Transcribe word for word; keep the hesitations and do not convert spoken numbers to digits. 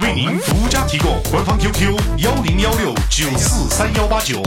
为您独家提供，官方 Q Q 一零一六九四三一八九。